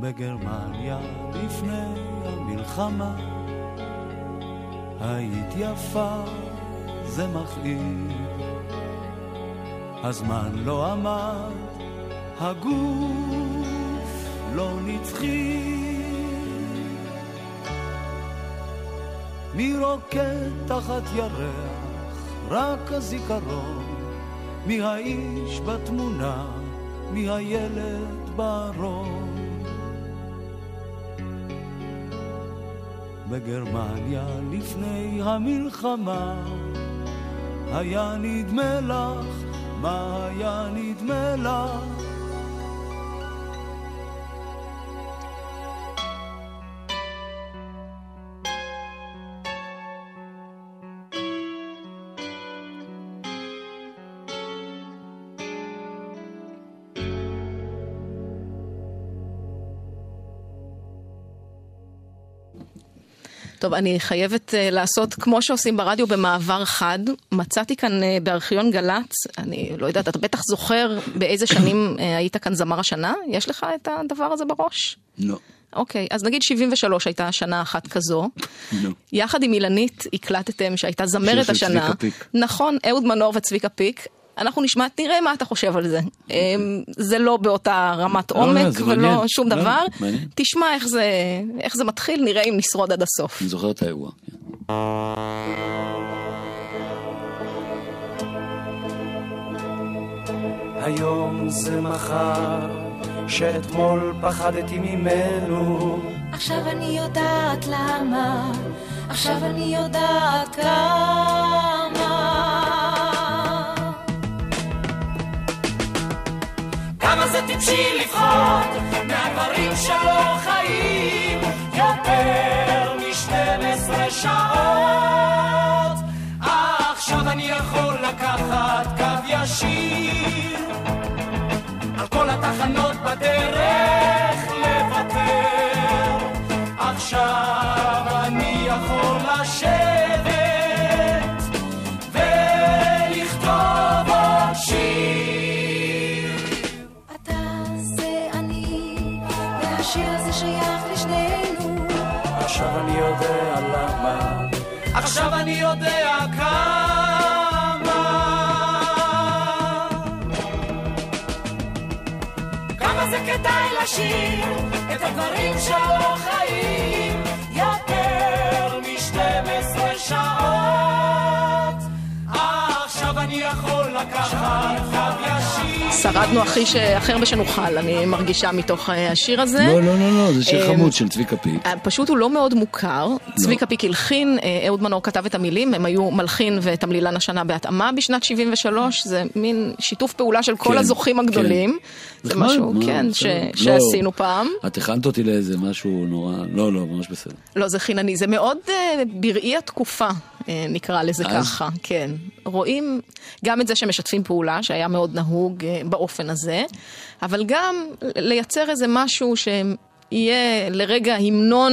בגרמניה לפני המלחמה היית יפה, זה מכאיב, הזמן לא עמד, הגוף לא נצחי, מי רוקד תחת ירח, רק הזיכרון, מי האיש בתמונה, מי הילד בארון. בגרמניה לפני המלחמה היה נדמה לך, מה היה נדמה לך? טוב, אני חייבת לעשות כמו שעושים ברדיו במעבר חד. מצאתי כאן בארכיון גלץ, אני לא יודעת, אתה בטח זוכר באיזה שנים היית כאן זמר השנה? יש לך את הדבר הזה בראש? לא. אוקיי, אז נגיד 73 הייתה שנה אחת כזו. לא. יחד עם אילנית הקלטתם שהייתה זמרת השנה. נכון, אהוד מנור וצביקה הפיק. אנחנו נשמע, תראה מה אתה חושב על זה. זה לא באותה רמת עומק ולא שום דבר. תשמע איך זה מתחיל, נראה אם נשרוד עד הסוף. אני זוכר את האירוע. היום זה מחר, שאתמול פחדתי ממנו. עכשיו אני יודעת למה, עכשיו אני יודעת כמה. למה זה טיפשי לפחות מהדברים שלא חיים יותר מ-12 שעות? עכשיו אני יכול לקחת קו ישיר על כל התחנות בדרך לוותר, עכשיו אני יכול לשבת ולכתוב עוד שיר. עכשיו אני יודע למה, עכשיו אני יודע כמה זה כדאי לשיר את הדברים שלא חיים יותר מ-12 שעות. עכשיו אני יכול לקחת קו ישיר. שרדנו הכי שאחר ושנוכל, אני מרגישה מתוך השיר הזה. לא, לא, לא, לא, זה שיר חמוד של צביקה הפיק. פשוט הוא לא מאוד מוכר. צביקה הפיק הלחין, אהוד מנור כתב את המילים, הם היו מלחין ותמלילן השנה בהתאמה בשנת 73, זה מין שיתוף פעולה של כל הזוכים הגדולים. זה משהו, כן, שעשינו פעם. את הכנת אותי לאיזה משהו נורא, לא, לא, ממש בסדר. לא, זה חינני, זה מאוד בראי התקופה, נקרא לזה ככה, כן. רואים גם את זה שמשתפים פעולה, שהיה מאוד נהוג באופן הזה, אבל גם לייצר איזה משהו שיהיה לרגע המנון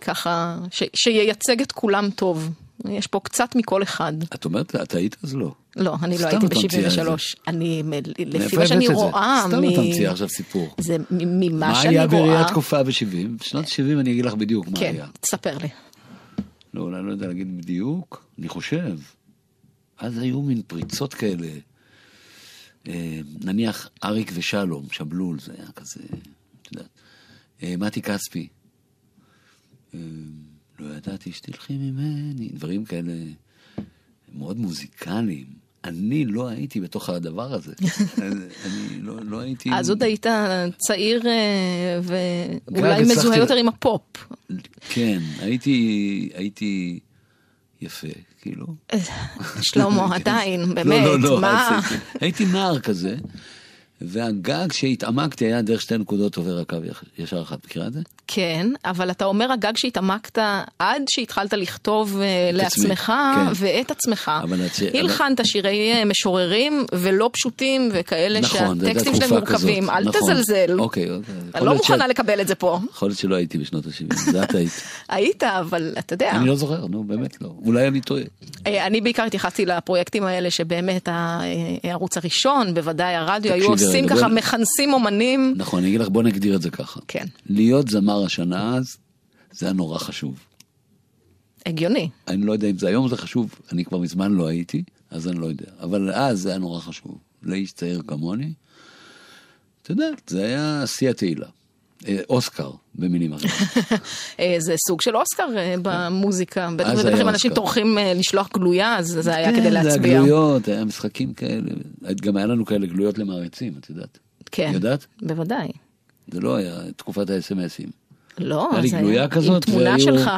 ככה, שייצג את כולם טוב. יש פה קצת מכל אחד. את אומרת, את היית אז לא. לא, אני לא הייתי ב-73. אני, לפי מה שאני רואה... סתם אתה מציע עכשיו סיפור. זה ממה שאני רואה. מה היה בראי התקופה ב-70? בשנת 70 אני אגיד לך בדיוק מה היה. כן, תספר לי. לא, אולי לא יודע להגיד בדיוק. אני חושב. אז היו מין פריצות כאלה. נניח אריק ושלום, שבלול, זה היה כזה, אתה יודעת. מתי כספי. לא ידעתי שתלכי ממני. דברים כאלה מאוד מוזיקליים. אני לא הייתי בתוך הדבר הזה. אני לא הייתי... אז עוד היית צעיר ואולי מזוהה יותר עם הפופ. כן, הייתי יפה, כאילו. שלמה, עדיין, באמת. לא, לא, לא. הייתי נער כזה, והגג שהתעמקתי היה דרך שתי נקודות עובר הקו ישר אחת, מכירה את זה? כן, אבל אתה אומר הגג שהתעמקת עד שהתחלת לכתוב לעצמך ואת עצמך. הלחנת שירי משוררים ולא פשוטים וכאלה שהטקסטים שלהם מורכבים. אל תזלזל. אני לא מוכנה לקבל את זה פה. יכול להיות שלא הייתי בשנות ה-70, זה את היית. היית, אבל אתה יודע. אני לא זוכר, נו, באמת לא. אולי אני טועה. אני בעיקר התייחסתי לפרויקטים האלה שבאמת הערוץ הראשון, בוודאי הרדיו, היו עושים ככה, מכנסים אומנים. נכון, אני אגיד לך, בוא נגדיר את זה ככה. כן. להיות זמר השנה אז, זה היה נורא חשוב. הגיוני. אני לא יודע אם זה היום זה חשוב, אני כבר מזמן לא הייתי, אז אני לא יודע. אבל אז זה היה נורא חשוב. לאיש צעיר כמוני, אתה יודע, זה היה שיא התהילה. אוסקר, במילים אחרות. זה סוג של אוסקר במוזיקה. בטח אם אנשים טורחים לשלוח גלויה, אז זה היה כדי להצביע. כן, זה היה גלויות, היה משחקים כאלה. גם היה לנו כאלה גלויות למעריצים, את יודעת. כן. יודעת? בוודאי. זה לא היה תקופת ה-SMSים. לא, היה לי גלויה כזאת, תמונה שלך.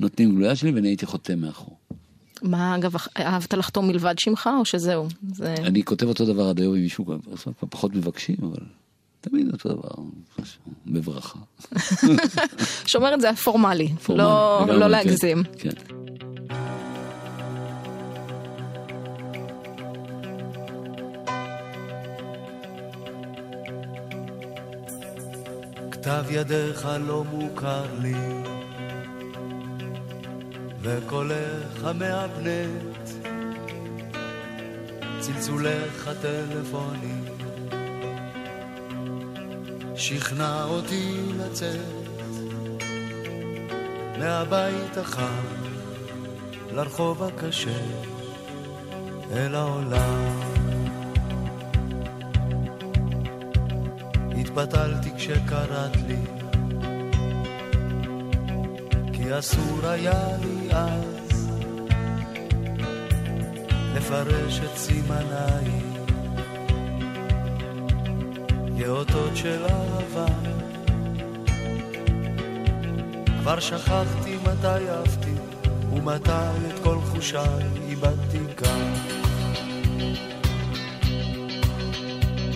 נותנים גלויה שלי ונהייתי חותם מאחור. מה, אגב, אהבת לחתום מלבד שמך או שזהו? אני כותב אותו דבר עד היום עם מישהו, פחות מבקשים, אבל... תמיד אותו דבר, בברכה. שאומרת זה פורמלי, לא להגזים. כתב ידך לא מוכר לי וקולך המאבנת צלצולך הטלפוני שכנע אותי לצאת מהבית החם לרחוב הקשה אל העולם. התבטלתי כשקראת לי כי אסור היה לי אז לפרש את סימניי יאותות של אהבה. כבר שכחתי מתי אהבתי ומתי את כל חושיי איבדתי כאן.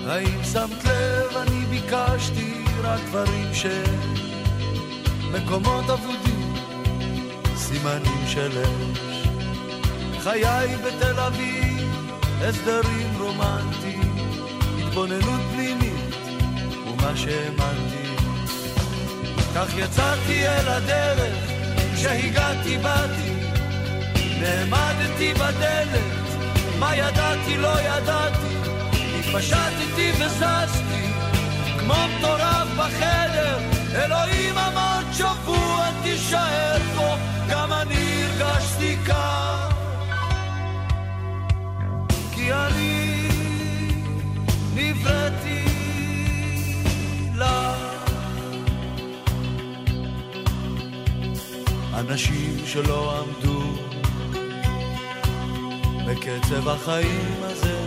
האם שמת לב אני ביקשתי רק דברים שמקומות אבודים סימנים של אש. חיי בתל אביב הסדרים רומנטיים התבוננות פנימית מה שהאמנתי. כך יצאתי אל הדרך שהגעתי באתי נעמדתי בדלת מה ידעתי לא ידעתי התפשטתי וזזתי כמו מטורף בחדר. אלוהים אמר שבוע תישאר פה גם אני הרגשתי כך כי אני נבראתי אנשים שלא עמדו בקצב החיים הזה,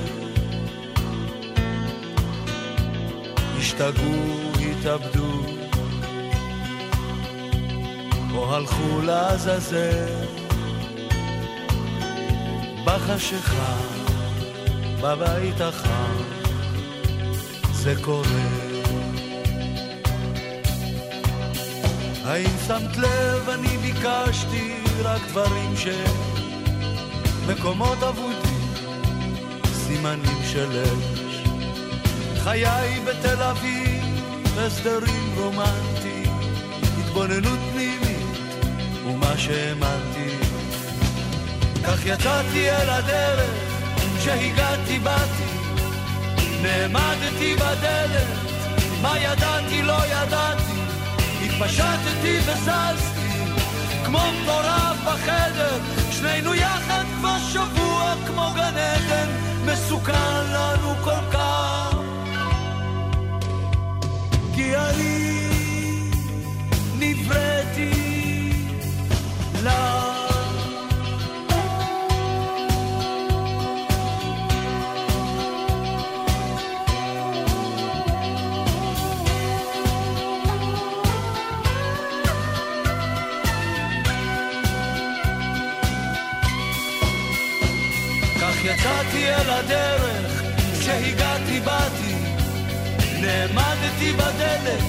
השתגעו, התאבדו או הלכו לעזאזל. בחשיכה, בבית החם, זה קורה. האם שמת לב, אני ביקשתי רק דברים שמקומות אבודים, סימנים של אש. חיי בתל אביב, הסדרים רומנטיים, התבוננות פנימית ומה שהאמנתי. כך יצאתי אל הדרך, שהגעתי באתי, נעמדתי בדלת, מה ידעתי לא ידעתי, התפשטתי וזזתי, כמו מטורף בחדר, שנינו יחד כבר שבוע כמו גן עדן, מסוכן לנו כל כך. כי אני נבראתי לך. יצאתי אל הדרך, כשהגעתי באתי, נעמדתי בדלת,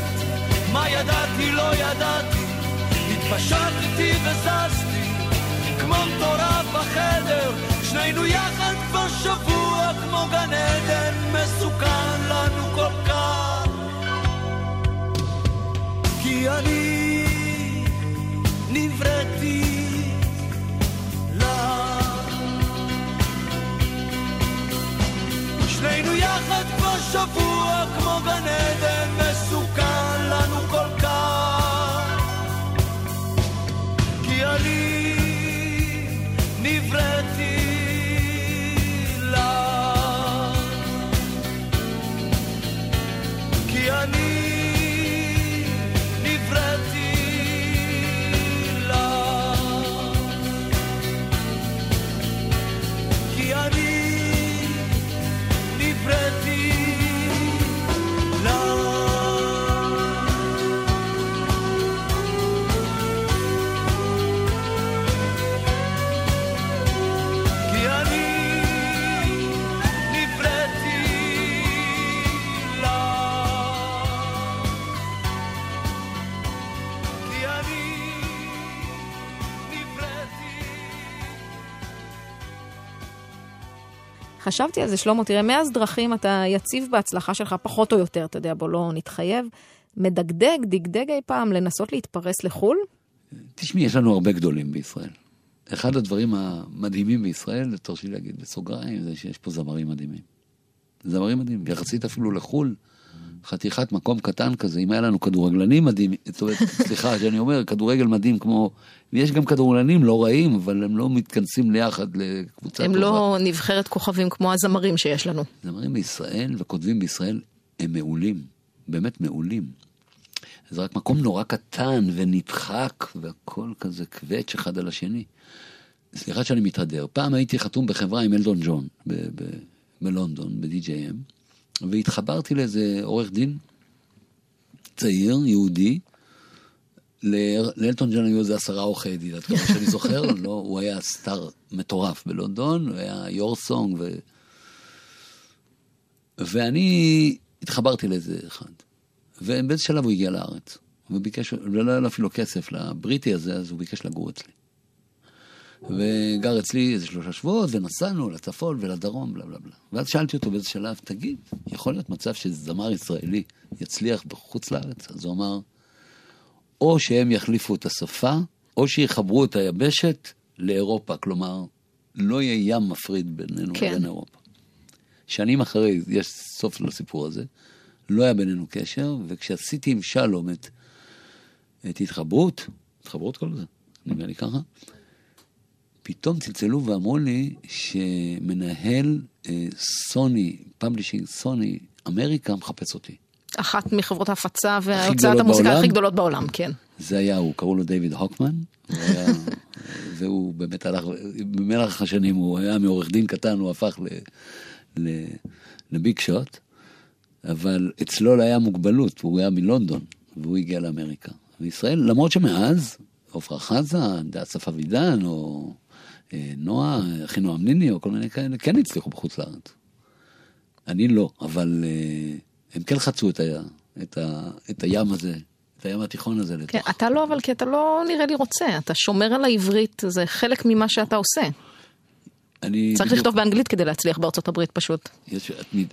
מה ידעתי לא ידעתי, התפשטתי וזזתי, כמו מטורף בחדר, שנינו יחד כבר שבוע כמו גן עדן, מסוכן לנו כל כך. כי אני נבראתי לך. שנינו יחד כבר שבוע כמו גן עדן, מסוכן לנו כל כך. כי אני נבראתי לך. כי אני נבראתי לך. כי אני pretty love. חשבתי על זה, שלמה, תראה, מאז דרכים אתה יציב בהצלחה שלך, פחות או יותר, אתה יודע, בוא לא נתחייב, מדגדג, דגדג אי פעם, לנסות להתפרס לחול? תשמעי, יש לנו הרבה גדולים בישראל. אחד הדברים המדהימים בישראל, תרשי להגיד בסוגריים, זה שיש פה זמרים מדהימים. זמרים מדהימים, יחסית אפילו לחול, חתיכת מקום קטן כזה, אם היה לנו כדורגלנים מדהים, סליחה, שאני אומר, כדורגל מדהים כמו, יש גם כדורגלנים לא רעים, אבל הם לא מתכנסים ליחד לקבוצה טובה. הם לא נבחרת כוכבים כמו הזמרים שיש לנו. זמרים בישראל וכותבים בישראל, הם מעולים, באמת מעולים. זה רק מקום נורא קטן ונדחק, והכל כזה קווץ' אחד על השני. סליחה שאני מתהדר, פעם הייתי חתום בחברה עם אלטון ג'ון, בלונדון, ב-DJM, והתחברתי לאיזה עורך דין צעיר, יהודי, לאלטון ג'ון היו איזה 10 עורכי דין, עד כמה שאני זוכר, לא, הוא היה סטאר מטורף בלונדון, הוא היה יורסונג, ואני התחברתי לאיזה אחד, ובאיזה שלב הוא הגיע לארץ, וביקש, ולא היה אפילו כסף לבריטי הזה, אז הוא ביקש לגור אצלי. וגר אצלי איזה 3 שבועות, ונסענו לצפון ולדרום, בלה בלה בלה. ואז שאלתי אותו באיזה שלב, תגיד, יכול להיות מצב שזמר ישראלי יצליח בחוץ לארץ? אז הוא אמר, או שהם יחליפו את השפה, או שיחברו את היבשת לאירופה, כלומר, לא יהיה ים מפריד בינינו ובין אירופה. שנים אחרי, יש סוף לסיפור הזה, לא היה בינינו קשר, וכשעשיתי עם שלום את התחברות כל זה, נראה לי ככה, פתאום צלצלו ואמרו לי שמנהל סוני, פאבלישינג סוני, אמריקה מחפש אותי. אחת מחברות ההפצה וההוצאת המוזיקה הכי גדולות בעולם, כן. זה היה, הוא קראו לו דיוויד הוקמן, והוא באמת הלך, במהלך השנים הוא היה מעורך דין קטן, הוא הפך לביג שוט, אבל אצלו לא היה מוגבלות, הוא היה מלונדון, והוא הגיע לאמריקה. וישראל, למרות שמאז, אופרה חזה, דאסף אבידן, או נועה, חינוע אמניני, או כל מיני כאלה, כן הצליחו בחוץ לארץ. אני לא, אבל הם כן חצו את הים הזה, את הים התיכון הזה. כן, אתה לא, אבל כי אתה לא נראה לי רוצה, אתה שומר על העברית, זה חלק ממה שאתה עושה. צריך לכתוב באנגלית כדי להצליח בארצות הברית פשוט.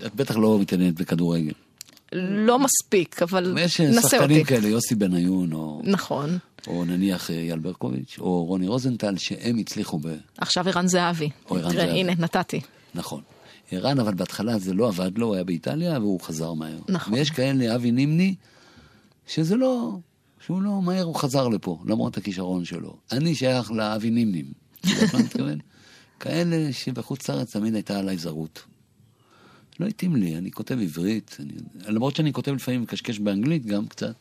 את בטח לא מתעניינת בכדורגל. לא מספיק, אבל נסה אותי. יש שחקנים כאלה, יוסי בן עיון, נכון. או נניח יאל ברקוביץ', או רוני רוזנטל, שהם הצליחו ב... עכשיו ערן זהבי. הנה, נתתי. נכון. ערן, אבל בהתחלה זה לא עבד לו, הוא היה באיטליה, והוא חזר מהר. נכון. ויש כאלה, אבי נימני, שזה לא... שהוא לא מהר, הוא חזר לפה, למרות הכישרון שלו. אני שייך לאבי נימנים. כאלה שבחוץ לארץ תמיד הייתה עליי זרות. לא התאים לי, אני כותב עברית, למרות שאני כותב לפעמים קשקש באנגלית גם קצת,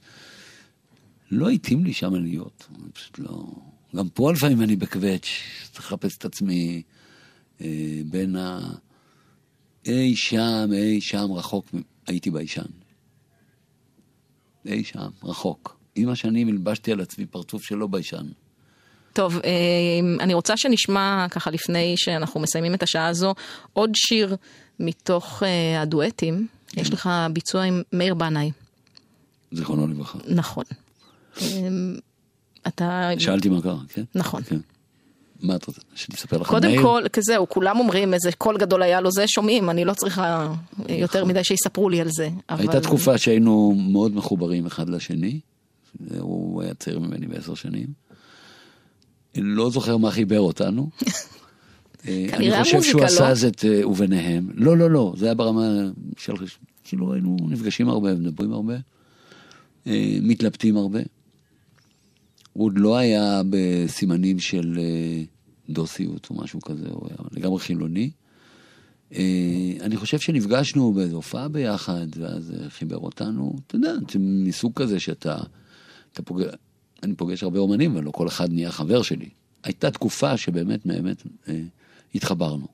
לא התאים לי שם להיות, אני פשוט לא... גם פה לפעמים אני בקווץ', צריך לחפש את עצמי בין אי שם רחוק, הייתי באישן. אי שם, רחוק. אמא שאני מלבשתי על עצמי פרצוף שלא באישן. טוב, אני רוצה שנשמע ככה לפני שאנחנו מסיימים את השעה הזו, עוד שיר מתוך הדואטים. יש לך ביצוע עם מאיר בנאי. זכרונו לברכה. נכון. אתה... שאלתי מה קרה, כן? נכון. מה את רוצה? שתספר לך מאיר? קודם כל, כזהו, כולם אומרים איזה קול גדול היה לו זה, שומעים, אני לא צריכה יותר מדי שיספרו לי על זה. הייתה תקופה שהיינו מאוד מחוברים אחד לשני, הוא היה צעיר ממני 10 שנים. לא זוכר מה חיבר אותנו. אני חושב שהוא עשה זאת וביניהם. לא, לא, לא. זה היה ברמה של... כאילו היינו נפגשים הרבה, מדברים הרבה, מתלבטים הרבה. הוא עוד לא היה בסימנים של דוסיות או משהו כזה, הוא היה לגמרי חילוני. אני חושב שנפגשנו באיזו הופעה ביחד, ואז חיבר אותנו. אתה יודע, מסוג כזה שאתה... אני פוגש הרבה אומנים, ולא כל אחד נהיה חבר שלי. הייתה תקופה שבאמת, באמת, התחברנו.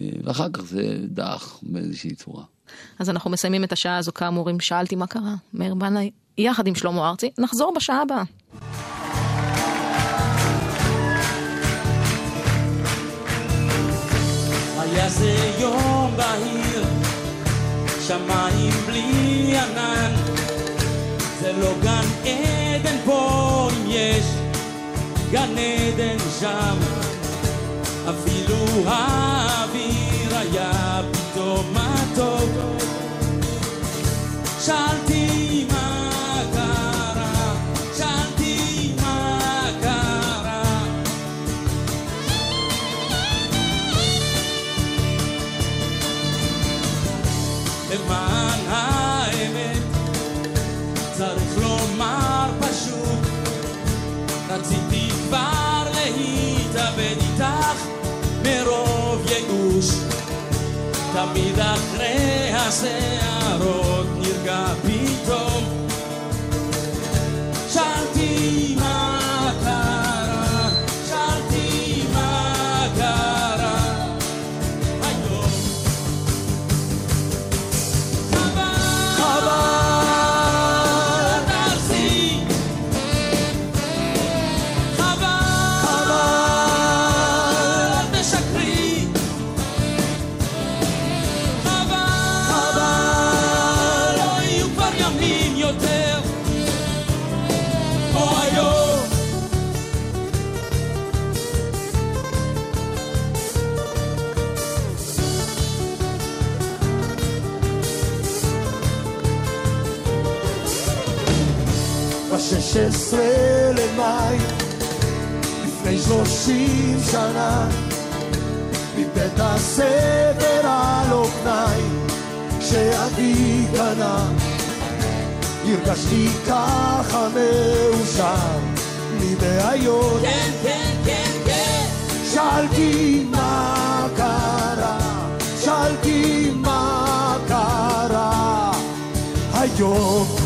ואחר כך זה דח באיזושהי צורה. אז אנחנו מסיימים את השעה הזו, כאמורים, שאלתי מה קרה, מאיר בנאי, יחד עם שלמה ארצי, נחזור בשעה הבאה. היה זה יום בהיר, שמיים בלי ענן, זה לא גן אין, עדן פה אם יש גן עדן שם אפילו האוויר היה פתאום מתוק שאלתי מה קרה שאלתי מה קרה למען האמת צריך לומר רציתי כבר להתאבד איתך מרוב יגוש תמיד אחרי השערות נרגע פתאום שאלתי מה קרה שאלתי מה קרה היום חבל ב-16 למאי לפני 30 שנה מבית הספר על אופניים שעדי קנה הרגשתי ככה מאושר מבעיות כן, כן, כן, כן שאלתי מה קרה שאלתי מה קרה היום